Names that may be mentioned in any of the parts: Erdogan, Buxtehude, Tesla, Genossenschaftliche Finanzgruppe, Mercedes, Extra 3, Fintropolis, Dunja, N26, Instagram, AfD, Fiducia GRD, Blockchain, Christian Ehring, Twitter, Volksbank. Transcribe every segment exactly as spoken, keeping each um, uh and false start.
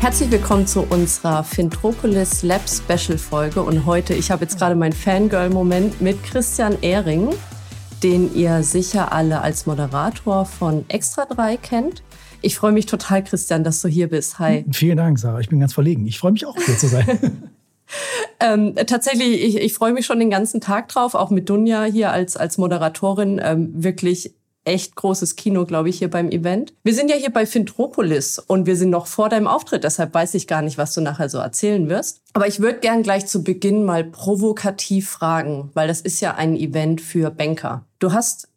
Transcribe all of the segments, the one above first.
Herzlich willkommen zu unserer Fintropolis Lab Special Folge und heute, ich habe jetzt gerade meinen Fangirl-Moment mit Christian Ehring, den ihr sicher alle als Moderator von Extra drei kennt. Ich freue mich total, Christian, dass du hier bist. Hi. Vielen Dank, Sarah. Ich bin ganz verlegen. Ich freue mich auch, hier zu sein. Ähm, tatsächlich, ich, ich freue mich schon den ganzen Tag drauf, auch mit Dunja hier als, als Moderatorin. Ähm, wirklich echt großes Kino, glaube ich, hier beim Event. Wir sind ja hier bei Fintropolis und wir sind noch vor deinem Auftritt, deshalb weiß ich gar nicht, was du nachher so erzählen wirst. Aber ich würde gern gleich zu Beginn mal provokativ fragen, weil das ist ja ein Event für Banker. Du hast,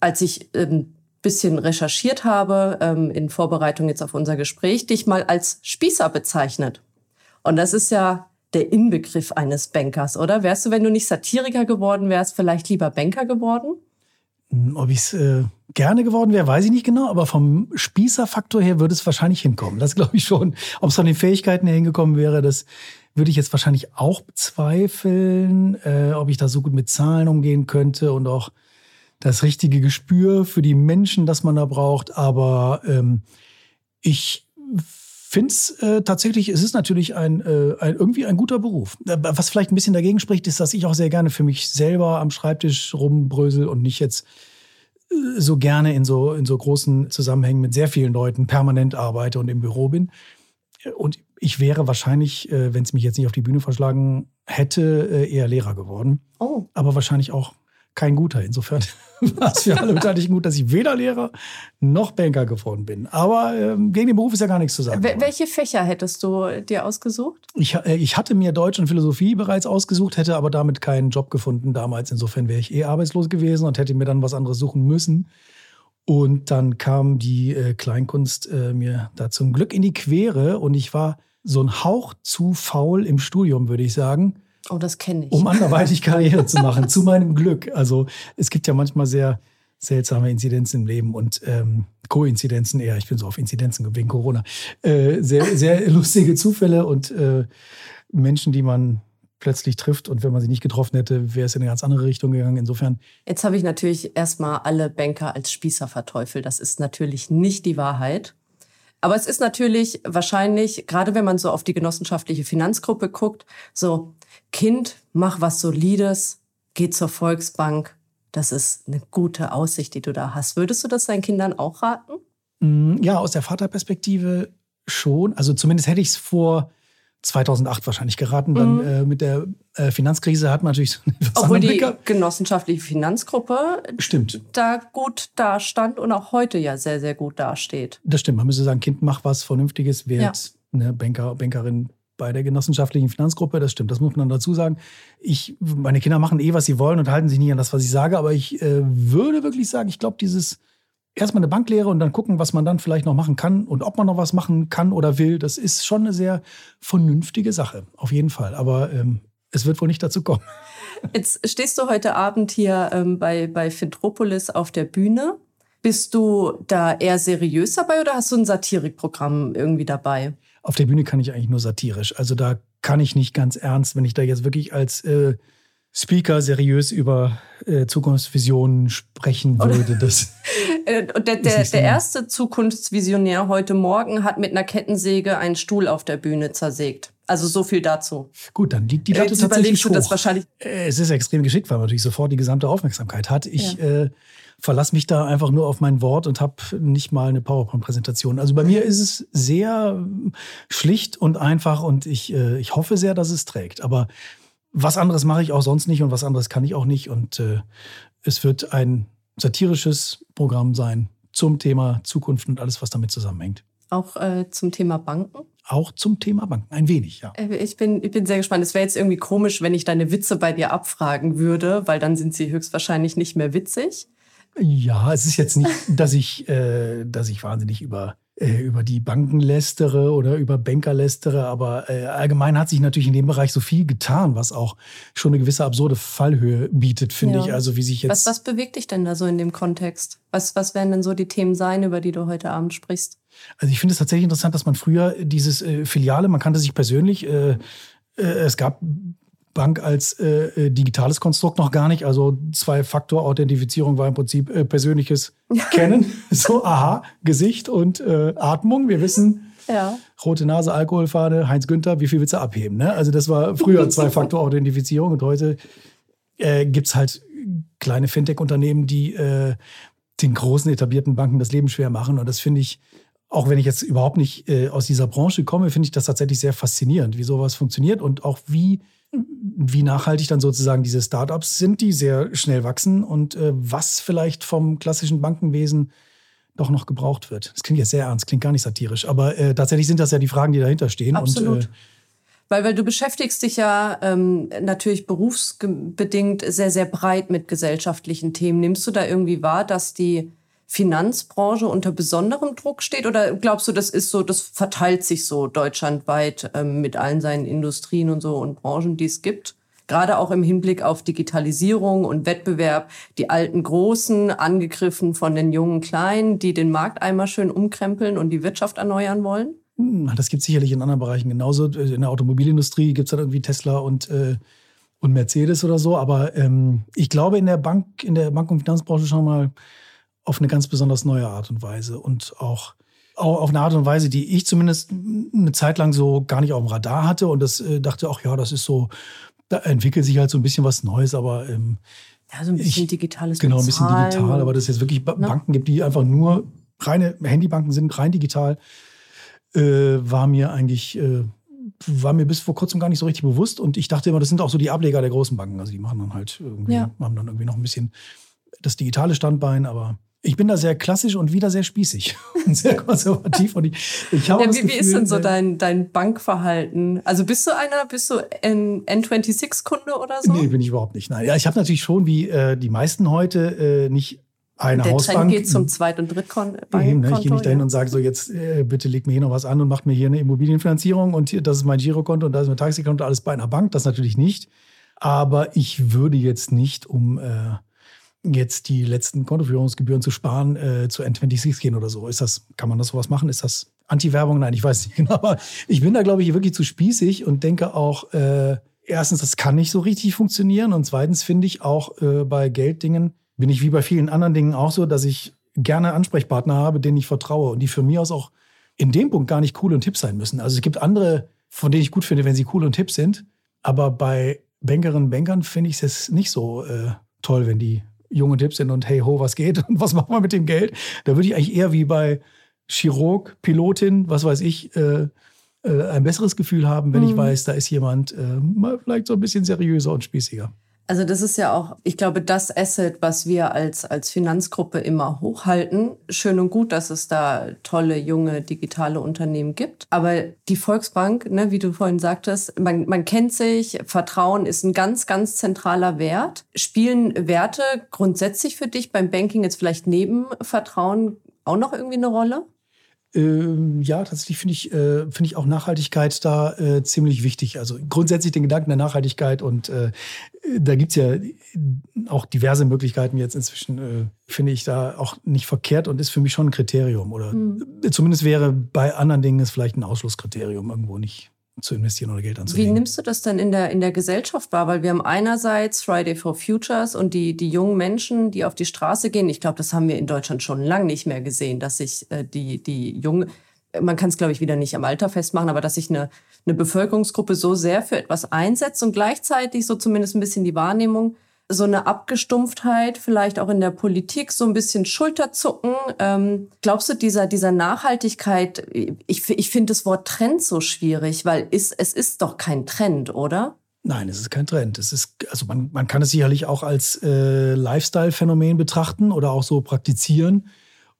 als ich ähm, bisschen recherchiert habe, ähm, in Vorbereitung jetzt auf unser Gespräch, dich mal als Spießer bezeichnet. Und das ist ja der Inbegriff eines Bankers, oder? Wärst du, wenn du nicht Satiriker geworden wärst, vielleicht lieber Banker geworden? Ob ich es äh, gerne geworden wäre, weiß ich nicht genau. Aber vom Spießerfaktor her würde es wahrscheinlich hinkommen. Das glaube ich schon. Ob es von den Fähigkeiten her hingekommen wäre, das würde ich jetzt wahrscheinlich auch bezweifeln. Äh, ob ich da so gut mit Zahlen umgehen könnte und auch das richtige Gespür für die Menschen, das man da braucht. Aber ähm, ich finde es äh, tatsächlich, es ist natürlich ein, äh, ein, irgendwie ein guter Beruf. Was vielleicht ein bisschen dagegen spricht, ist, dass ich auch sehr gerne für mich selber am Schreibtisch rumbrösel und nicht jetzt äh, so gerne in so, in so großen Zusammenhängen mit sehr vielen Leuten permanent arbeite und im Büro bin. Und ich wäre wahrscheinlich, äh, wenn es mich jetzt nicht auf die Bühne verschlagen hätte, äh, eher Lehrer geworden. Oh. Aber wahrscheinlich auch kein guter. Insofern war es für alle Beteiligten gut, dass ich weder Lehrer noch Banker geworden bin. Aber ähm, gegen den Beruf ist ja gar nichts zu sagen. Wel- welche Fächer hättest du dir ausgesucht? Ich, äh, ich hatte mir Deutsch und Philosophie bereits ausgesucht, hätte aber damit keinen Job gefunden damals. Insofern wäre ich eh arbeitslos gewesen und hätte mir dann was anderes suchen müssen. Und dann kam die äh, Kleinkunst äh, mir da zum Glück in die Quere. Und ich war so ein Hauch zu faul im Studium, würde ich sagen. Oh, das kenne ich. Um anderweitig Karriere zu machen, zu meinem Glück. Also es gibt ja manchmal sehr seltsame Inzidenzen im Leben und ähm, Koinzidenzen eher. Ich bin so auf Inzidenzen wegen Corona. Äh, sehr, sehr lustige Zufälle und äh, Menschen, die man plötzlich trifft. Und wenn man sie nicht getroffen hätte, wäre es in eine ganz andere Richtung gegangen. Insofern. Jetzt habe ich natürlich erstmal alle Banker als Spießer verteufelt. Das ist natürlich nicht die Wahrheit. Aber es ist natürlich wahrscheinlich, gerade wenn man so auf die genossenschaftliche Finanzgruppe guckt, so Kind, mach was Solides, geh zur Volksbank. Das ist eine gute Aussicht, die du da hast. Würdest du das deinen Kindern auch raten? Ja, aus der Vaterperspektive schon. Also zumindest hätte ich es vor zweitausendacht wahrscheinlich geraten. Dann mhm. äh, mit der äh, Finanzkrise hat man natürlich so einen etwas anderen Blick. Obwohl die genossenschaftliche Finanzgruppe stimmt. da gut dastand und auch heute ja sehr, sehr gut dasteht. Das stimmt. Man müsste sagen, Kind, mach was Vernünftiges, wird ja. eine Banker, Bankerin bei der genossenschaftlichen Finanzgruppe. Das stimmt, das muss man dazu sagen. Ich, meine Kinder machen eh, was sie wollen und halten sich nicht an das, was ich sage. Aber ich äh, würde wirklich sagen, ich glaube, dieses erstmal eine Banklehre und dann gucken, was man dann vielleicht noch machen kann und ob man noch was machen kann oder will. Das ist schon eine sehr vernünftige Sache, auf jeden Fall. Aber ähm, es wird wohl nicht dazu kommen. Jetzt stehst du heute Abend hier ähm, bei, bei Fintropolis auf der Bühne. Bist du da eher seriös dabei oder hast du ein Satirikprogramm irgendwie dabei? Auf der Bühne kann ich eigentlich nur satirisch. Also da kann ich nicht ganz ernst, wenn ich da jetzt wirklich als äh, Speaker seriös über äh, Zukunftsvisionen sprechen würde. Das Und der, der, der erste Zukunftsvisionär heute Morgen hat mit einer Kettensäge einen Stuhl auf der Bühne zersägt. Also so viel dazu. Gut, dann liegt die Latte äh, tatsächlich hoch. Das wahrscheinlich. Es ist extrem geschickt, weil man natürlich sofort die gesamte Aufmerksamkeit hat. Ich ja. äh, verlasse mich da einfach nur auf mein Wort und habe nicht mal eine PowerPoint-Präsentation. Also bei mir ist es sehr schlicht und einfach und ich, äh, ich hoffe sehr, dass es trägt. Aber was anderes mache ich auch sonst nicht und was anderes kann ich auch nicht. Und äh, es wird ein satirisches Programm sein zum Thema Zukunft und alles, was damit zusammenhängt. Auch äh, zum Thema Banken? Auch zum Thema Banken, ein wenig, ja. Ich bin, ich bin sehr gespannt. Es wäre jetzt irgendwie komisch, wenn ich deine Witze bei dir abfragen würde, weil dann sind sie höchstwahrscheinlich nicht mehr witzig. Ja, es ist jetzt nicht, dass ich, äh, dass ich wahnsinnig über, äh, über die Banken lästere oder über Banker lästere, aber äh, allgemein hat sich natürlich in dem Bereich so viel getan, was auch schon eine gewisse absurde Fallhöhe bietet, finde ja. ich. Also wie sich jetzt was, was bewegt dich denn da so in dem Kontext? Was, was werden denn so die Themen sein, über die du heute Abend sprichst? Also ich finde es tatsächlich interessant, dass man früher dieses äh, Filiale, man kannte sich persönlich, äh, äh, es gab Bank als äh, digitales Konstrukt noch gar nicht. Also Zwei-Faktor-Authentifizierung war im Prinzip äh, persönliches Kennen. So, aha, Gesicht und äh, Atmung. Wir wissen, Ja. Rote Nase, Alkoholfahne, Heinz Günther, wie viel willst du abheben? Ne? Also das war früher Zwei-Faktor-Authentifizierung und heute äh, gibt es halt kleine Fintech-Unternehmen, die äh, den großen etablierten Banken das Leben schwer machen. Und das finde ich, auch wenn ich jetzt überhaupt nicht äh, aus dieser Branche komme, finde ich das tatsächlich sehr faszinierend, wie sowas funktioniert und auch wie, wie nachhaltig dann sozusagen diese Startups sind, die sehr schnell wachsen und äh, was vielleicht vom klassischen Bankenwesen doch noch gebraucht wird. Das klingt jetzt sehr ernst, klingt gar nicht satirisch, aber äh, tatsächlich sind das ja die Fragen, die dahinter stehen. Absolut. Und, äh, Weil, weil du beschäftigst dich ja ähm, natürlich berufsbedingt sehr, sehr breit mit gesellschaftlichen Themen. Nimmst du da irgendwie wahr, dass die Finanzbranche unter besonderem Druck steht? Oder glaubst du, das ist so, das verteilt sich so deutschlandweit ähm, mit allen seinen Industrien und so und Branchen, die es gibt? Gerade auch im Hinblick auf Digitalisierung und Wettbewerb, die alten Großen angegriffen von den jungen Kleinen, die den Markt einmal schön umkrempeln und die Wirtschaft erneuern wollen? Das gibt es sicherlich in anderen Bereichen genauso. In der Automobilindustrie gibt es dann irgendwie Tesla und, äh, und Mercedes oder so. Aber ähm, ich glaube, in der Bank, in der Bank- und Finanzbranche schon mal auf eine ganz besonders neue Art und Weise. Und auch, auch auf eine Art und Weise, die ich zumindest eine Zeit lang so gar nicht auf dem Radar hatte. Und das äh, dachte auch, ja, das ist so, da entwickelt sich halt so ein bisschen was Neues. Aber ähm, ja, so ein bisschen ich, digitales Genau, ein bisschen Bezahlen. digital. Aber dass es jetzt wirklich ba- Banken gibt, die einfach nur reine Handybanken sind, rein digital. Äh, war mir eigentlich, äh, war mir bis vor kurzem gar nicht so richtig bewusst. Und ich dachte immer, das sind auch so die Ableger der großen Banken. Also die machen dann halt irgendwie, ja. haben dann irgendwie noch ein bisschen das digitale Standbein. Aber ich bin da sehr klassisch und wieder sehr spießig und sehr konservativ. Und ich, ich habe ja, das wie, Gefühl, wie ist denn so dein, dein Bankverhalten? Also bist du einer, bist du ein N sechsundzwanzig-Kunde oder so? Nee, bin ich überhaupt nicht. Nein, ja, ich habe natürlich schon, wie äh, die meisten heute, äh, nicht Eine der Hausbank. Trend geht zum Zweit- und Drittbankkonto. Ne, ich gehe nicht dahin ja. und sage so, jetzt äh, bitte legt mir hier noch was an und macht mir hier eine Immobilienfinanzierung und hier, das ist mein Girokonto und das ist mein Taxikonto, alles bei einer Bank, das natürlich nicht. Aber ich würde jetzt nicht, um äh, jetzt die letzten Kontoführungsgebühren zu sparen, äh, zu N sechsundzwanzig gehen oder so. Ist das, kann man das sowas machen? Ist das Anti-Werbung? Nein, ich weiß nicht genau. Aber ich bin da, glaube ich, wirklich zu spießig und denke auch, äh, erstens, das kann nicht so richtig funktionieren und zweitens finde ich auch äh, bei Gelddingen, bin ich wie bei vielen anderen Dingen auch so, dass ich gerne Ansprechpartner habe, denen ich vertraue und die für mich aus auch in dem Punkt gar nicht cool und hip sein müssen. Also es gibt andere, von denen ich gut finde, wenn sie cool und hip sind, aber bei Bankerinnen und Bankern finde ich es nicht so äh, toll, wenn die jung und hip sind und hey ho, was geht und was macht man mit dem Geld? Da würde ich eigentlich eher wie bei Chirurg, Pilotin, was weiß ich, äh, äh, ein besseres Gefühl haben, wenn mhm. ich weiß, da ist jemand äh, mal vielleicht so ein bisschen seriöser und spießiger. Also das ist ja auch, ich glaube, das Asset, was wir als, als Finanzgruppe immer hochhalten. Schön und gut, dass es da tolle, junge, digitale Unternehmen gibt. Aber die Volksbank, ne, wie du vorhin sagtest, man, man kennt sich, Vertrauen ist ein ganz, ganz zentraler Wert. Spielen Werte grundsätzlich für dich beim Banking jetzt vielleicht neben Vertrauen auch noch irgendwie eine Rolle? Ähm, ja, tatsächlich finde ich, äh, finde ich auch Nachhaltigkeit da äh, ziemlich wichtig. Also grundsätzlich den Gedanken der Nachhaltigkeit und äh, da gibt's ja auch diverse Möglichkeiten jetzt inzwischen, äh, finde ich da auch nicht verkehrt und ist für mich schon ein Kriterium. Oder mhm. zumindest wäre bei anderen Dingen es vielleicht ein Ausschlusskriterium, irgendwo nicht zu investieren oder Geld anzulegen. Wie nimmst du das denn in der, in der Gesellschaft wahr? Weil wir haben einerseits Friday for Futures und die, die jungen Menschen, die auf die Straße gehen. Ich glaube, das haben wir in Deutschland schon lange nicht mehr gesehen, dass sich äh, die, die jungen, man kann es, glaube ich, wieder nicht am Alter festmachen, aber dass sich eine, eine Bevölkerungsgruppe so sehr für etwas einsetzt und gleichzeitig so zumindest ein bisschen die Wahrnehmung, so eine Abgestumpftheit, vielleicht auch in der Politik, so ein bisschen Schulterzucken. Ähm, glaubst du, dieser, dieser Nachhaltigkeit, ich, ich finde das Wort Trend so schwierig, weil ist, es ist doch kein Trend, oder? Nein, es ist kein Trend. Es ist, also man, man kann es sicherlich auch als äh, Lifestyle-Phänomen betrachten oder auch so praktizieren.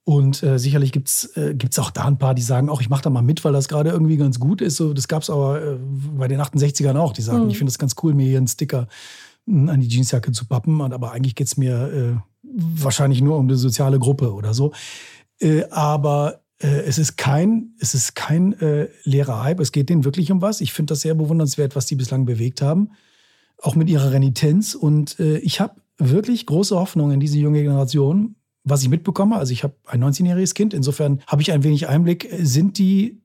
Und äh, sicherlich gibt es äh, gibt's auch da ein paar, die sagen, auch ich mache da mal mit, weil das gerade irgendwie ganz gut ist. So, das gab es aber äh, bei den achtundsechzigern auch, die sagen, hm. ich finde das ganz cool, mir hier einen Sticker an die Jeansjacke zu pappen, aber eigentlich geht es mir äh, wahrscheinlich nur um eine soziale Gruppe oder so. Äh, aber äh, es ist kein, es ist kein äh, leerer Hype, es geht denen wirklich um was. Ich finde das sehr bewundernswert, was die bislang bewegt haben, auch mit ihrer Renitenz. Und äh, ich habe wirklich große Hoffnung in diese junge Generation, was ich mitbekomme. Also ich habe ein neunzehnjähriges Kind, insofern habe ich ein wenig Einblick. Sind die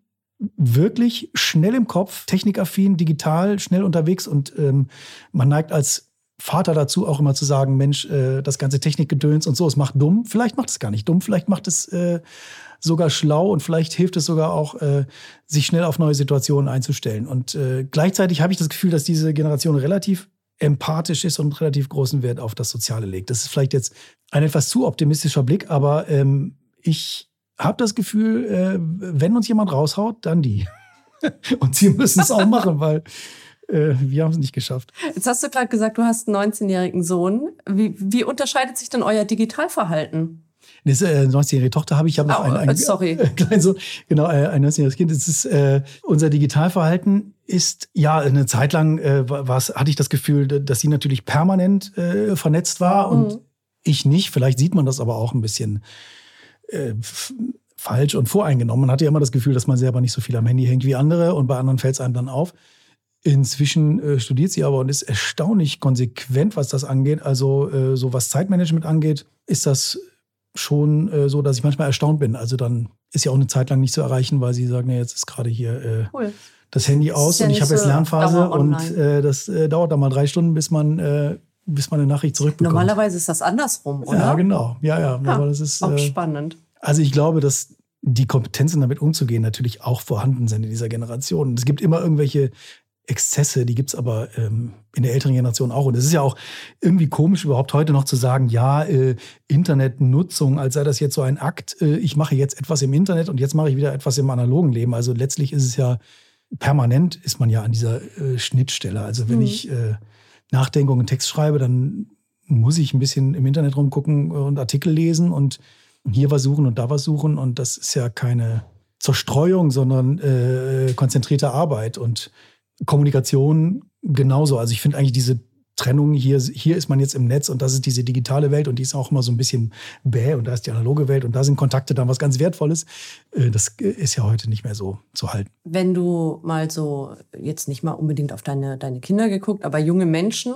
wirklich schnell im Kopf, technikaffin, digital, schnell unterwegs und ähm, man neigt als Vater dazu, auch immer zu sagen, Mensch, äh, das ganze Technikgedöns und so, es macht dumm. Vielleicht macht es gar nicht dumm, vielleicht macht es äh, sogar schlau und vielleicht hilft es sogar auch, äh, sich schnell auf neue Situationen einzustellen. Und äh, gleichzeitig habe ich das Gefühl, dass diese Generation relativ empathisch ist und relativ großen Wert auf das Soziale legt. Das ist vielleicht jetzt ein etwas zu optimistischer Blick, aber ähm, ich habe das Gefühl, äh, wenn uns jemand raushaut, dann die. Und sie müssen es auch machen, weil äh, wir haben es nicht geschafft. Jetzt hast du gerade gesagt, du hast einen neunzehnjährigen Sohn. Wie, wie unterscheidet sich denn euer Digitalverhalten? Eine neunzehnjährige Tochter habe ich. Ich habe noch oh, einen, einen, sorry. Kleinen Sohn. Genau, ein neunzehnjähriges Kind. Das ist, äh, unser Digitalverhalten ist, ja, eine Zeit lang äh, war's, hatte ich das Gefühl, dass sie natürlich permanent äh, vernetzt war und mhm. ich nicht. Vielleicht sieht man das aber auch ein bisschen äh, f- falsch und voreingenommen. Man hatte ja immer das Gefühl, dass man selber nicht so viel am Handy hängt wie andere und bei anderen fällt es einem dann auf. Inzwischen äh, studiert sie aber und ist erstaunlich konsequent, was das angeht. Also äh, so was Zeitmanagement angeht, ist das schon äh, so, dass ich manchmal erstaunt bin. Also dann ist ja auch eine Zeit lang nicht zu erreichen, weil sie sagen, nee, jetzt ist gerade hier äh, cool. das Handy aus ja und ich habe jetzt Lernphase und äh, das äh, dauert dann mal drei Stunden, bis man, äh, bis man eine Nachricht zurückbekommt. Normalerweise ist das andersrum, oder? Ja, genau. Ja, ja. ja aber das ist, auch äh, spannend. Also ich glaube, dass die Kompetenzen, damit umzugehen, natürlich auch vorhanden sind in dieser Generation. Und es gibt immer irgendwelche Exzesse, die gibt es aber ähm, in der älteren Generation auch. Und es ist ja auch irgendwie komisch, überhaupt heute noch zu sagen, ja, äh, Internetnutzung, als sei das jetzt so ein Akt, äh, ich mache jetzt etwas im Internet und jetzt mache ich wieder etwas im analogen Leben. Also letztlich ist es ja, permanent ist man ja an dieser äh, Schnittstelle. Also wenn mhm. ich äh, nachdenke und einen Text schreibe, dann muss ich ein bisschen im Internet rumgucken und Artikel lesen und hier was suchen und da was suchen. Und das ist ja keine Zerstreuung, sondern äh, konzentrierte Arbeit und Kommunikation genauso. Also ich finde eigentlich diese Trennung, hier, hier ist man jetzt im Netz und das ist diese digitale Welt und die ist auch immer so ein bisschen bäh und da ist die analoge Welt und da sind Kontakte dann was ganz Wertvolles. Das ist ja heute nicht mehr so zu halten. Wenn du mal so, jetzt nicht mal unbedingt auf deine, deine Kinder geguckt, aber junge Menschen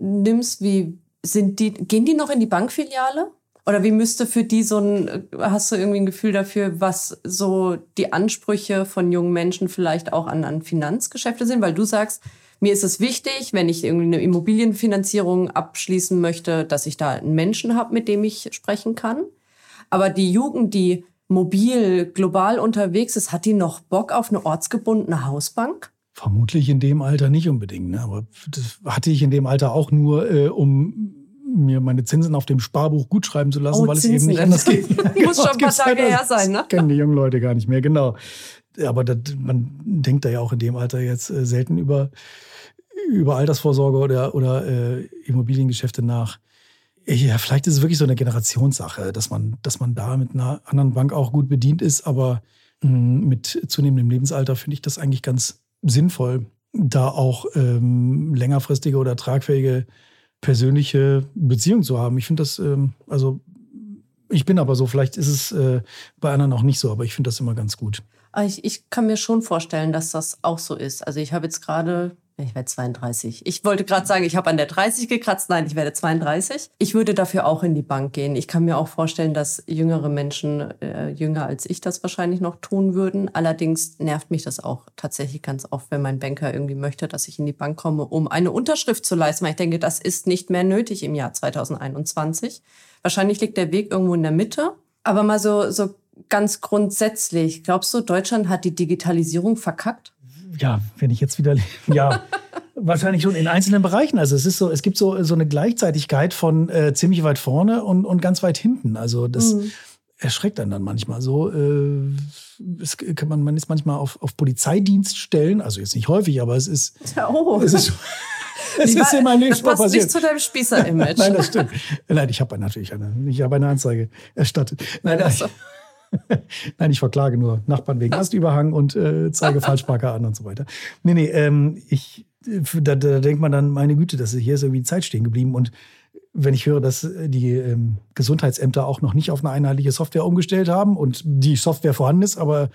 nimmst, wie sind die, gehen die noch in die Bankfiliale? Oder wie müsste für die so ein, hast du irgendwie ein Gefühl dafür, was so die Ansprüche von jungen Menschen vielleicht auch an, an Finanzgeschäfte sind? Weil du sagst, mir ist es wichtig, wenn ich irgendwie eine Immobilienfinanzierung abschließen möchte, dass ich da einen Menschen habe, mit dem ich sprechen kann. Aber die Jugend, die mobil, global unterwegs ist, hat die noch Bock auf eine ortsgebundene Hausbank? Vermutlich in dem Alter nicht unbedingt, ne? Aber das hatte ich in dem Alter auch nur, äh, um mir meine Zinsen auf dem Sparbuch gut schreiben zu lassen, oh, weil Zinsen. Es eben nicht anders geht. Muss schon ein paar Tage her sein, ne? Das kennen die jungen Leute gar nicht mehr, genau. Aber das, man denkt da ja auch in dem Alter jetzt äh, selten über, über Altersvorsorge oder, oder äh, Immobiliengeschäfte nach. Ja, vielleicht ist es wirklich so eine Generationssache, dass man, dass man da mit einer anderen Bank auch gut bedient ist. Aber mh, mit zunehmendem Lebensalter finde ich das eigentlich ganz sinnvoll, da auch ähm, längerfristige oder tragfähige persönliche Beziehung zu haben. Ich finde das, ähm, also ich bin aber so, vielleicht ist es äh, bei anderen auch nicht so, aber ich finde das immer ganz gut. Ich, ich kann mir schon vorstellen, dass das auch so ist. Also ich habe jetzt gerade, ich werde zweiunddreißig. Ich wollte gerade sagen, ich habe an der dreißig gekratzt. Nein, ich werde zweiunddreißig. Ich würde dafür auch in die Bank gehen. Ich kann mir auch vorstellen, dass jüngere Menschen, äh, jünger als ich, das wahrscheinlich noch tun würden. Allerdings nervt mich das auch tatsächlich ganz oft, wenn mein Banker irgendwie möchte, dass ich in die Bank komme, um eine Unterschrift zu leisten. Weil ich denke, das ist nicht mehr nötig im Jahr zweitausendeinundzwanzig. Wahrscheinlich liegt der Weg irgendwo in der Mitte. Aber mal so, so ganz grundsätzlich, glaubst du, Deutschland hat die Digitalisierung verkackt? Ja, wenn ich jetzt wieder ja, wahrscheinlich schon in einzelnen Bereichen. Also es ist so, es gibt so, so eine Gleichzeitigkeit von äh, ziemlich weit vorne und, und ganz weit hinten. Also das mhm. erschreckt einen dann manchmal so. Äh, es kann man, man ist manchmal auf, auf Polizeidienststellen, also jetzt nicht häufig, aber es ist. Ja, oh. Es ist Es ist in meinem Leben schon passiert. Das passt nicht zu deinem Spießer-Image. Nein, das stimmt. Nein, ich habe natürlich eine, ich habe eine Anzeige erstattet. Nein, also. Nein, ich verklage nur Nachbarn wegen Astüberhang und äh, zeige Falschparker an und so weiter. Nee, nee, ähm, ich, da, da denkt man dann, meine Güte, das ist, hier ist irgendwie Zeit stehen geblieben. Und wenn ich höre, dass die ähm, Gesundheitsämter auch noch nicht auf eine einheitliche Software umgestellt haben und die Software vorhanden ist, aber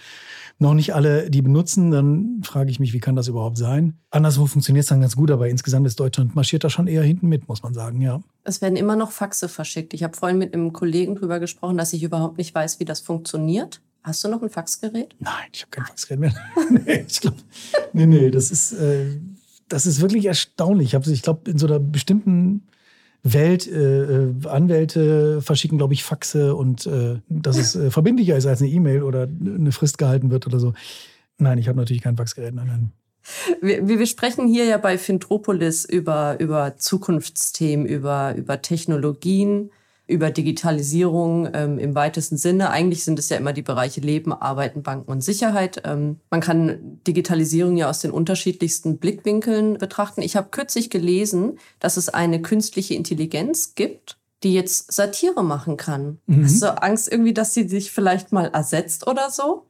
noch nicht alle die benutzen, dann frage ich mich, wie kann das überhaupt sein? Anderswo funktioniert es dann ganz gut, aber insgesamt ist Deutschland, marschiert da schon eher hinten mit, muss man sagen, ja. Es werden immer noch Faxe verschickt. Ich habe vorhin mit einem Kollegen drüber gesprochen, dass ich überhaupt nicht weiß, wie das funktioniert. Hast du noch ein Faxgerät? Nein, ich habe kein Faxgerät mehr. nee, ich glaube, nee, nee, das ist... Äh, das ist wirklich erstaunlich. Ich, ich glaube, in so einer bestimmten Welt, äh, Anwälte verschicken, glaube ich, Faxe und äh, dass es äh, verbindlicher ist als eine E-Mail oder eine Frist gehalten wird oder so. Nein, ich habe natürlich kein Faxgerät. Nein, nein. Wir, wir sprechen hier ja bei Fintropolis über, über Zukunftsthemen, über, über Technologien, über Digitalisierung ähm, im weitesten Sinne. Eigentlich sind es ja immer die Bereiche Leben, Arbeiten, Banken und Sicherheit. Ähm, man kann Digitalisierung ja aus den unterschiedlichsten Blickwinkeln betrachten. Ich habe kürzlich gelesen, dass es eine künstliche Intelligenz gibt, die jetzt Satire machen kann. Mhm. Hast du Angst irgendwie, dass sie sich vielleicht mal ersetzt oder so?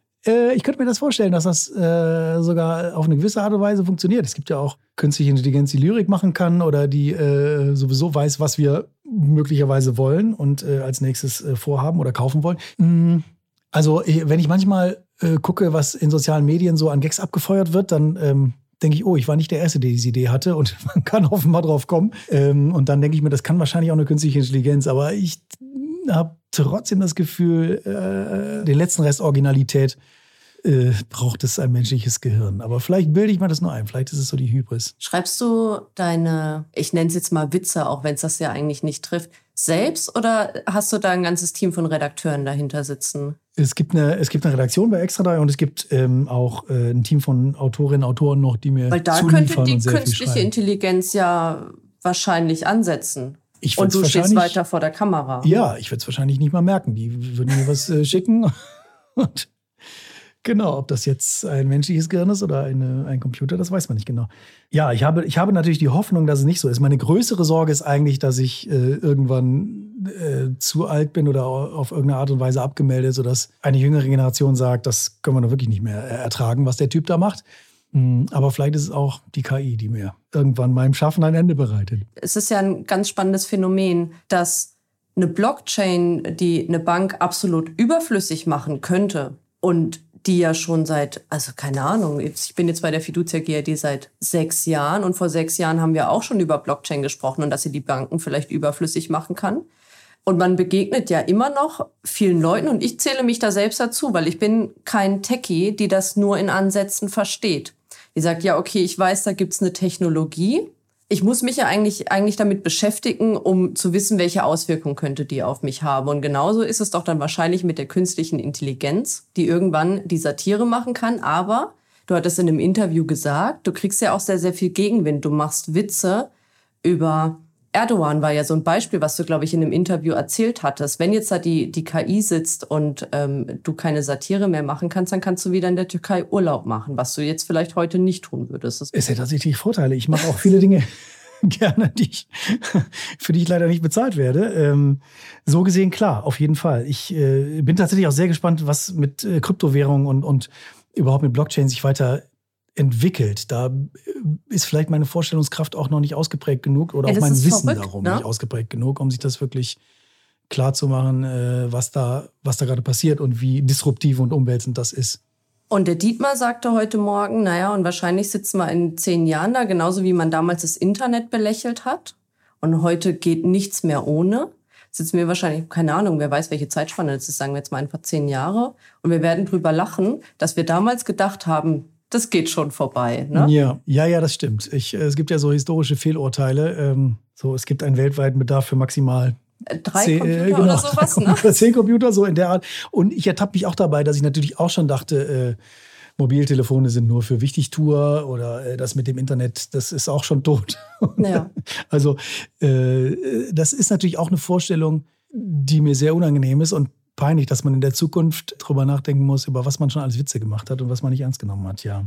Ich könnte mir das vorstellen, dass das äh, sogar auf eine gewisse Art und Weise funktioniert. Es gibt ja auch künstliche Intelligenz, die Lyrik machen kann oder die äh, sowieso weiß, was wir möglicherweise wollen und äh, als nächstes äh, vorhaben oder kaufen wollen. Mhm. Also wenn ich manchmal äh, gucke, was in sozialen Medien so an Gags abgefeuert wird, dann ähm, denke ich, oh, ich war nicht der Erste, der diese Idee hatte und man kann offenbar drauf kommen. Ähm, und dann denke ich mir, das kann wahrscheinlich auch eine künstliche Intelligenz, aber ich habe trotzdem das Gefühl, äh, den letzten Rest Originalität äh, braucht es ein menschliches Gehirn. Aber vielleicht bilde ich mir das nur ein. Vielleicht ist es so die Hybris. Schreibst du deine, ich nenne es jetzt mal Witze, auch wenn es das ja eigentlich nicht trifft, selbst oder hast du da ein ganzes Team von Redakteuren dahinter sitzen? Es gibt eine, es gibt eine Redaktion bei Extra drei und es gibt ähm, auch äh, ein Team von Autorinnen und Autoren noch, die mir zuliefern und sehr viel schreiben. Weil da könnte die künstliche Intelligenz ja wahrscheinlich ansetzen. Und du stehst weiter vor der Kamera. Ja, ich würde es wahrscheinlich nicht mal merken. Die würden mir was äh, schicken. Und genau, ob das jetzt ein menschliches Gehirn ist oder eine, ein Computer, das weiß man nicht genau. Ja, ich habe, ich habe natürlich die Hoffnung, dass es nicht so ist. Meine größere Sorge ist eigentlich, dass ich äh, irgendwann äh, zu alt bin oder auf irgendeine Art und Weise abgemeldet, sodass eine jüngere Generation sagt, das können wir doch wirklich nicht mehr ertragen, was der Typ da macht. Aber vielleicht ist es auch die K I, die mir irgendwann meinem Schaffen ein Ende bereitet. Es ist ja ein ganz spannendes Phänomen, dass eine Blockchain, die eine Bank absolut überflüssig machen könnte und die ja schon seit, also keine Ahnung, ich bin jetzt bei der Fiducia G R D seit sechs Jahren und vor sechs Jahren haben wir auch schon über Blockchain gesprochen und dass sie die Banken vielleicht überflüssig machen kann. Und man begegnet ja immer noch vielen Leuten und ich zähle mich da selbst dazu, weil ich bin kein Techie, die das nur in Ansätzen versteht. Die sagt, ja, okay, ich weiß, da gibt's eine Technologie. Ich muss mich ja eigentlich, eigentlich damit beschäftigen, um zu wissen, welche Auswirkungen könnte die auf mich haben. Und genauso ist es doch dann wahrscheinlich mit der künstlichen Intelligenz, die irgendwann die Satire machen kann. Aber du hattest in einem Interview gesagt, du kriegst ja auch sehr, sehr viel Gegenwind. Du machst Witze über Erdogan war ja so ein Beispiel, was du, glaube ich, in einem Interview erzählt hattest. Wenn jetzt da die, die K I sitzt und ähm, du keine Satire mehr machen kannst, dann kannst du wieder in der Türkei Urlaub machen, was du jetzt vielleicht heute nicht tun würdest. Es hätte tatsächlich Vorteile. Ich mache auch viele Dinge gerne, die ich, für die ich leider nicht bezahlt werde. Ähm, so gesehen, klar, auf jeden Fall. Ich äh, bin tatsächlich auch sehr gespannt, was mit äh, Kryptowährungen und, und überhaupt mit Blockchain sich weiter entwickelt. Da ist vielleicht meine Vorstellungskraft auch noch nicht ausgeprägt genug oder ja, auch mein Wissen verrückt, darum ne? nicht ausgeprägt genug, um sich das wirklich klar zu machen, was da, was da gerade passiert und wie disruptiv und umwälzend das ist. Und der Dietmar sagte heute Morgen, naja, und wahrscheinlich sitzen wir in zehn Jahren da, genauso wie man damals das Internet belächelt hat. Und heute geht nichts mehr ohne. Sitzen wir wahrscheinlich, keine Ahnung, wer weiß, welche Zeitspanne das ist, sagen wir jetzt mal einfach zehn Jahre. Und wir werden drüber lachen, dass wir damals gedacht haben, das geht schon vorbei, ne? Ja, ja, ja, das stimmt. Ich, es gibt ja so historische Fehlurteile. Ähm, so, es gibt einen weltweiten Bedarf für maximal drei zehn, Computer äh, genau, oder sowas, drei, ne? Zehn Computer, so in der Art. Und ich ertappe mich auch dabei, dass ich natürlich auch schon dachte, äh, Mobiltelefone sind nur für Wichtigtour oder äh, das mit dem Internet, das ist auch schon tot. Ja. Also äh, das ist natürlich auch eine Vorstellung, die mir sehr unangenehm ist und peinlich, dass man in der Zukunft drüber nachdenken muss, über was man schon alles Witze gemacht hat und was man nicht ernst genommen hat, ja.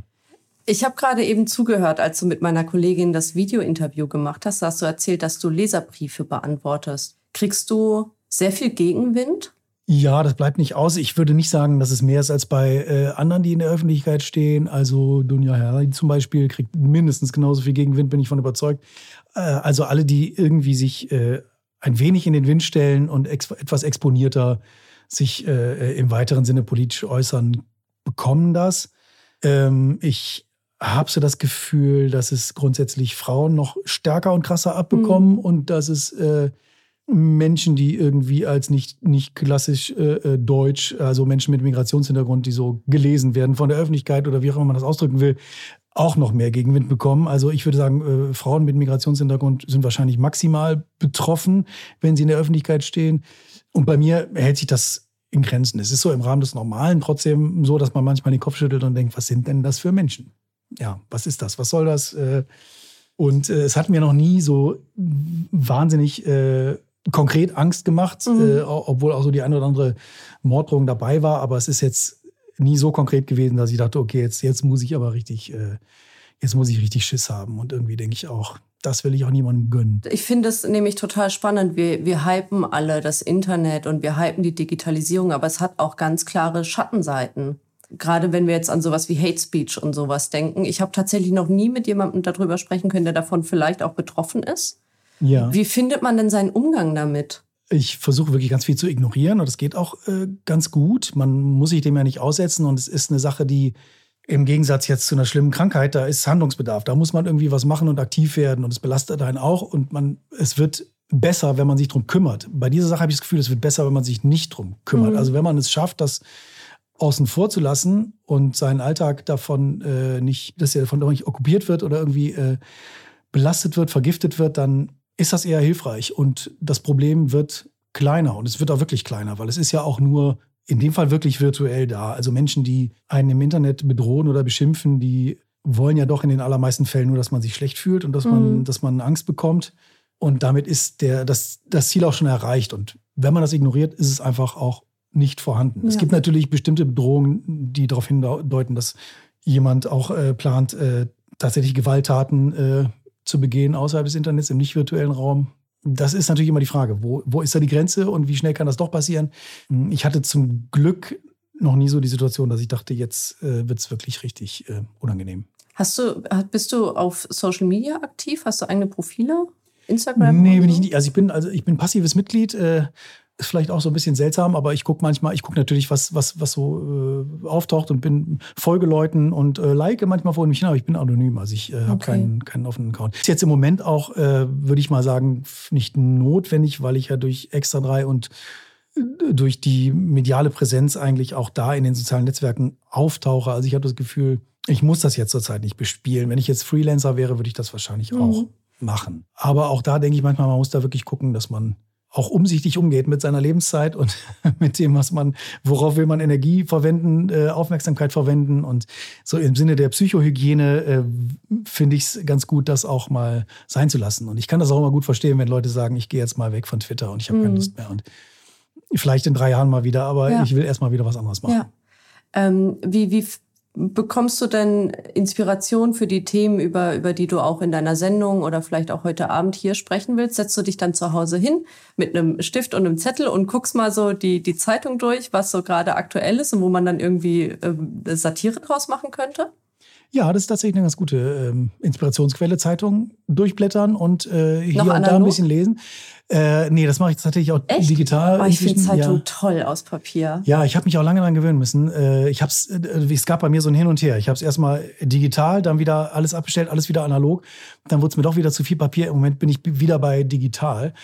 Ich habe gerade eben zugehört, als du mit meiner Kollegin das Video-Interview gemacht hast, da hast du erzählt, dass du Leserbriefe beantwortest. Kriegst du sehr viel Gegenwind? Ja, das bleibt nicht aus. Ich würde nicht sagen, dass es mehr ist als bei äh, anderen, die in der Öffentlichkeit stehen. Also Dunja zum Beispiel kriegt mindestens genauso viel Gegenwind, bin ich von überzeugt. Äh, also alle, die irgendwie sich äh, ein wenig in den Wind stellen und ex- etwas exponierter sich äh, im weiteren Sinne politisch äußern, bekommen das. Ähm, ich habe so das Gefühl, dass es grundsätzlich Frauen noch stärker und krasser abbekommen mhm. und dass es äh, Menschen, die irgendwie als nicht, nicht klassisch äh, deutsch, also Menschen mit Migrationshintergrund, die so gelesen werden von der Öffentlichkeit oder wie auch immer man das ausdrücken will, auch noch mehr Gegenwind bekommen. Also ich würde sagen, äh, Frauen mit Migrationshintergrund sind wahrscheinlich maximal betroffen, wenn sie in der Öffentlichkeit stehen. Und bei mir hält sich das in Grenzen. Es ist so im Rahmen des Normalen trotzdem so, dass man manchmal den Kopf schüttelt und denkt, was sind denn das für Menschen? Ja, was ist das? Was soll das? Äh, und äh, es hat mir noch nie so wahnsinnig äh, konkret Angst gemacht, mhm. äh, obwohl auch so die eine oder andere Morddrohung dabei war. Aber es ist jetzt nie so konkret gewesen, dass ich dachte, okay, jetzt, jetzt muss ich aber richtig, äh, jetzt muss ich richtig Schiss haben. Und irgendwie denke ich auch, das will ich auch niemandem gönnen. Ich finde es nämlich total spannend. Wir, wir hypen alle das Internet und wir hypen die Digitalisierung, aber es hat auch ganz klare Schattenseiten. Gerade wenn wir jetzt an sowas wie Hate Speech und sowas denken. Ich habe tatsächlich noch nie mit jemandem darüber sprechen können, der davon vielleicht auch betroffen ist. Ja. Wie findet man denn seinen Umgang damit? Ich versuche wirklich ganz viel zu ignorieren und das geht auch äh, ganz gut. Man muss sich dem ja nicht aussetzen und es ist eine Sache, die im Gegensatz jetzt zu einer schlimmen Krankheit, da ist Handlungsbedarf. Da muss man irgendwie was machen und aktiv werden und es belastet einen auch und man, es wird besser, wenn man sich drum kümmert. Bei dieser Sache habe ich das Gefühl, es wird besser, wenn man sich nicht drum kümmert. Mhm. Also wenn man es schafft, das außen vor zu lassen und seinen Alltag davon äh, nicht, dass er davon auch nicht okkupiert wird oder irgendwie äh, belastet wird, vergiftet wird, dann ist das eher hilfreich und das Problem wird kleiner und es wird auch wirklich kleiner, weil es ist ja auch nur in dem Fall wirklich virtuell da. Also Menschen, die einen im Internet bedrohen oder beschimpfen, die wollen ja doch in den allermeisten Fällen nur, dass man sich schlecht fühlt und dass man, mhm. dass man Angst bekommt und damit ist der, das, das Ziel auch schon erreicht und wenn man das ignoriert, ist es einfach auch nicht vorhanden. Ja. Es gibt natürlich bestimmte Bedrohungen, die darauf hindeuten, dass jemand auch äh, plant, äh, tatsächlich Gewalttaten äh, zu begehen außerhalb des Internets, im nicht virtuellen Raum. Das ist natürlich immer die Frage, wo, wo ist da die Grenze und wie schnell kann das doch passieren? Ich hatte zum Glück noch nie so die Situation, dass ich dachte, jetzt äh, wird es wirklich richtig äh, unangenehm. Hast du, bist du auf Social Media aktiv? Hast du eigene Profile? Instagram? Nee, bin ich nicht. Also ich bin, also ich bin passives Mitglied. Äh, Ist vielleicht auch so ein bisschen seltsam, aber ich gucke manchmal, ich gucke natürlich, was, was, was so äh, auftaucht und bin folge Leuten und äh, like manchmal vor mich hin, aber ich bin anonym, also ich äh, habe okay. keinen, keinen offenen Account. Ist jetzt im Moment auch, äh, würde ich mal sagen, nicht notwendig, weil ich ja durch Extra drei und äh, durch die mediale Präsenz eigentlich auch da in den sozialen Netzwerken auftauche. Also ich habe das Gefühl, ich muss das jetzt zurzeit nicht bespielen. Wenn ich jetzt Freelancer wäre, würde ich das wahrscheinlich mhm. auch machen. Aber auch da denke ich manchmal, man muss da wirklich gucken, dass man auch umsichtig umgeht mit seiner Lebenszeit und mit dem, was man, worauf will man Energie verwenden, Aufmerksamkeit verwenden. Und so im Sinne der Psychohygiene äh, finde ich es ganz gut, das auch mal sein zu lassen. Und ich kann das auch immer gut verstehen, wenn Leute sagen, ich gehe jetzt mal weg von Twitter und ich habe mhm. keine Lust mehr. Und vielleicht in drei Jahren mal wieder, aber ja. ich will erst mal wieder was anderes machen. Ja. Ähm, wie, wie bekommst du denn Inspiration für die Themen, über, über die du auch in deiner Sendung oder vielleicht auch heute Abend hier sprechen willst? Setzt du dich dann zu Hause hin mit einem Stift und einem Zettel und guckst mal so die, die Zeitung durch, was so gerade aktuell ist und wo man dann irgendwie äh, Satire draus machen könnte? Ja, das ist tatsächlich eine ganz gute ähm, Inspirationsquelle. Zeitung durchblättern und äh, hier und da ein bisschen lesen. Äh, nee, das mache ich tatsächlich auch Echt? digital. Aber ich finde Zeitung ja. toll aus Papier. Ja, ich habe mich auch lange daran gewöhnen müssen. Äh, ich hab's, äh, es gab bei mir so ein Hin und Her. Ich habe es erstmal digital, dann wieder alles abbestellt, alles wieder analog. Dann wurde es mir doch wieder zu viel Papier. Im Moment bin ich wieder bei digital.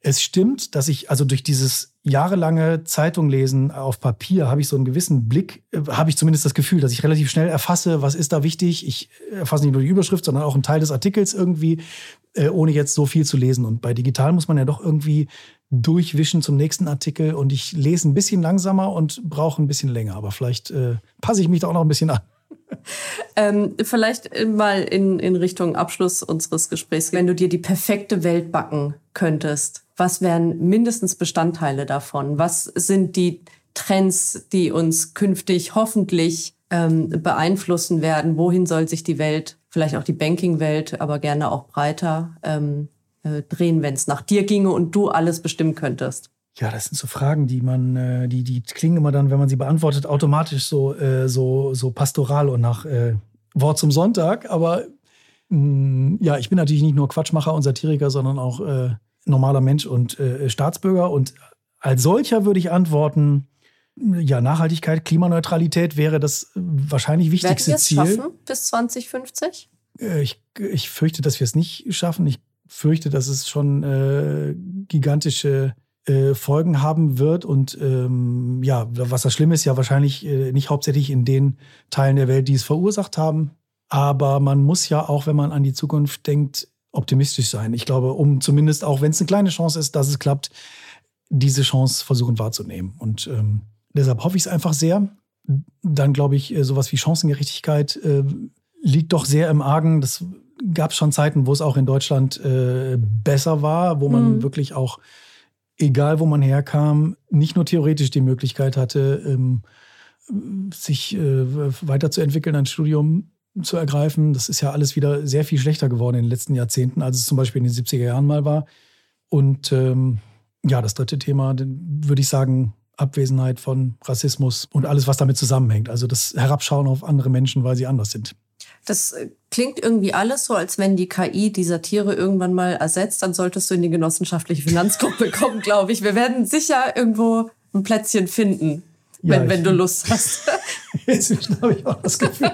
Es stimmt, dass ich also durch dieses jahrelange Zeitunglesen auf Papier habe ich so einen gewissen Blick, habe ich zumindest das Gefühl, dass ich relativ schnell erfasse, was ist da wichtig. Ich erfasse nicht nur die Überschrift, sondern auch einen Teil des Artikels irgendwie, ohne jetzt so viel zu lesen. Und bei digital muss man ja doch irgendwie durchwischen zum nächsten Artikel. Und ich lese ein bisschen langsamer und brauche ein bisschen länger. Aber vielleicht äh, passe ich mich da auch noch ein bisschen an. Ähm, vielleicht mal in, in Richtung Abschluss unseres Gesprächs. Wenn du dir die perfekte Welt backen könntest, was wären mindestens Bestandteile davon? Was sind die Trends, die uns künftig hoffentlich ähm, beeinflussen werden? Wohin soll sich die Welt, vielleicht auch die Banking-Welt, aber gerne auch breiter ähm, äh, drehen, wenn es nach dir ginge und du alles bestimmen könntest? Ja, das sind so Fragen, die man, äh, die, die klingen immer dann, wenn man sie beantwortet, automatisch so, äh, so, so pastoral und nach äh, Wort zum Sonntag. Aber mh, ja, ich bin natürlich nicht nur Quatschmacher und Satiriker, sondern auch äh, normaler Mensch und äh, Staatsbürger. Und als solcher würde ich antworten, ja, Nachhaltigkeit, Klimaneutralität wäre das wahrscheinlich wichtigste Ziel. Werden wir es schaffen bis zwanzig fünfzig? Äh, ich, ich fürchte, dass wir es nicht schaffen. Ich fürchte, dass es schon äh, gigantische äh, Folgen haben wird. Und ähm, ja, was das Schlimme ist, ja wahrscheinlich äh, nicht hauptsächlich in den Teilen der Welt, die es verursacht haben, Aber man muss ja auch, wenn man an die Zukunft denkt, optimistisch sein. Ich glaube, um zumindest auch, wenn es eine kleine Chance ist, dass es klappt, diese Chance versuchen wahrzunehmen. Und ähm, deshalb hoffe ich es einfach sehr. Dann glaube ich, sowas wie Chancengerechtigkeit äh, liegt doch sehr im Argen. Das gab es schon Zeiten, wo es auch in Deutschland äh, besser war, wo man mhm. wirklich auch, egal wo man herkam, nicht nur theoretisch die Möglichkeit hatte, ähm, sich äh, weiterzuentwickeln, ein Studium zu ergreifen. Das ist ja alles wieder sehr viel schlechter geworden in den letzten Jahrzehnten, als es zum Beispiel in den siebziger Jahren mal war. Und ähm, ja, das dritte Thema, würde ich sagen, Abwesenheit von Rassismus und alles, was damit zusammenhängt. Also das Herabschauen auf andere Menschen, weil sie anders sind. Das klingt irgendwie alles so, als wenn die K I die Satire irgendwann mal ersetzt, dann solltest du in die genossenschaftliche Finanzgruppe kommen, glaube ich. Wir werden sicher irgendwo ein Plätzchen finden, ja, wenn, wenn du Lust hast. Jetzt habe ich auch das Gefühl,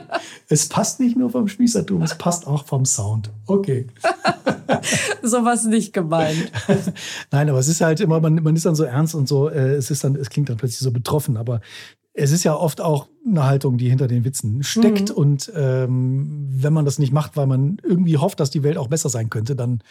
es passt nicht nur vom Spießertum, es passt auch vom Sound. Okay. Sowas nicht gemeint. Nein, aber es ist halt immer, man, man ist dann so ernst und so, äh, es ist dann, es klingt dann plötzlich so betroffen, aber es ist ja oft auch eine Haltung, die hinter den Witzen steckt. Mhm. Und ähm, wenn man das nicht macht, weil man irgendwie hofft, dass die Welt auch besser sein könnte, dann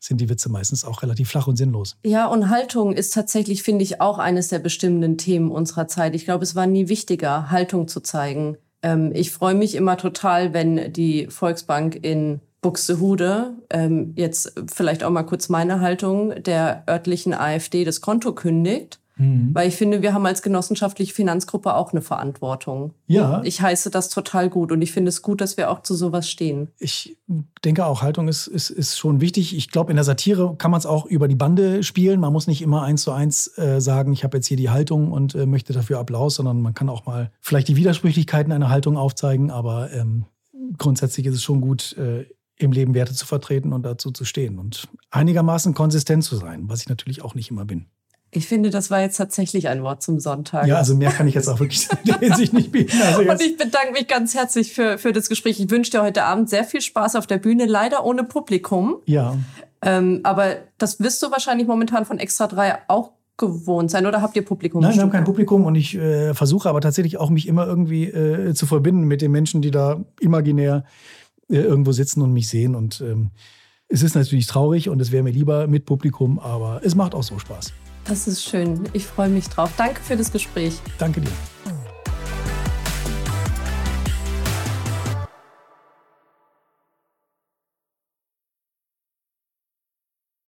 sind die Witze meistens auch relativ flach und sinnlos. Ja, und Haltung ist tatsächlich, finde ich, auch eines der bestimmenden Themen unserer Zeit. Ich glaube, es war nie wichtiger, Haltung zu zeigen. Ähm, ich freue mich immer total, wenn die Volksbank in Buxtehude, ähm, jetzt vielleicht auch mal kurz meine Haltung, der örtlichen A f D das Konto kündigt. Mhm. Weil ich finde, wir haben als genossenschaftliche Finanzgruppe auch eine Verantwortung. Ja. Ich heiße das total gut und ich finde es gut, dass wir auch zu sowas stehen. Ich denke auch, Haltung ist, ist, ist schon wichtig. Ich glaube, in der Satire kann man es auch über die Bande spielen. Man muss nicht immer eins zu eins äh, sagen, ich habe jetzt hier die Haltung und äh, möchte dafür Applaus, sondern man kann auch mal vielleicht die Widersprüchlichkeiten einer Haltung aufzeigen. Aber ähm, grundsätzlich ist es schon gut, äh, im Leben Werte zu vertreten und dazu zu stehen und einigermaßen konsistent zu sein, was ich natürlich auch nicht immer bin. Ich finde, das war jetzt tatsächlich ein Wort zum Sonntag. Ja, also mehr kann ich jetzt auch wirklich in der Hinsicht nicht bieten. Also und ich bedanke mich ganz herzlich für, für das Gespräch. Ich wünsche dir heute Abend sehr viel Spaß auf der Bühne, leider ohne Publikum. Ja. Ähm, aber das wirst du wahrscheinlich momentan von Extra drei auch gewohnt sein, oder habt ihr Publikum? Nein, wir haben kein Publikum und ich äh, versuche aber tatsächlich auch, mich immer irgendwie äh, zu verbinden mit den Menschen, die da imaginär äh, irgendwo sitzen und mich sehen. Und ähm, es ist natürlich traurig und es wäre mir lieber mit Publikum, aber es macht auch so Spaß. Das ist schön. Ich freue mich drauf. Danke für das Gespräch. Danke dir.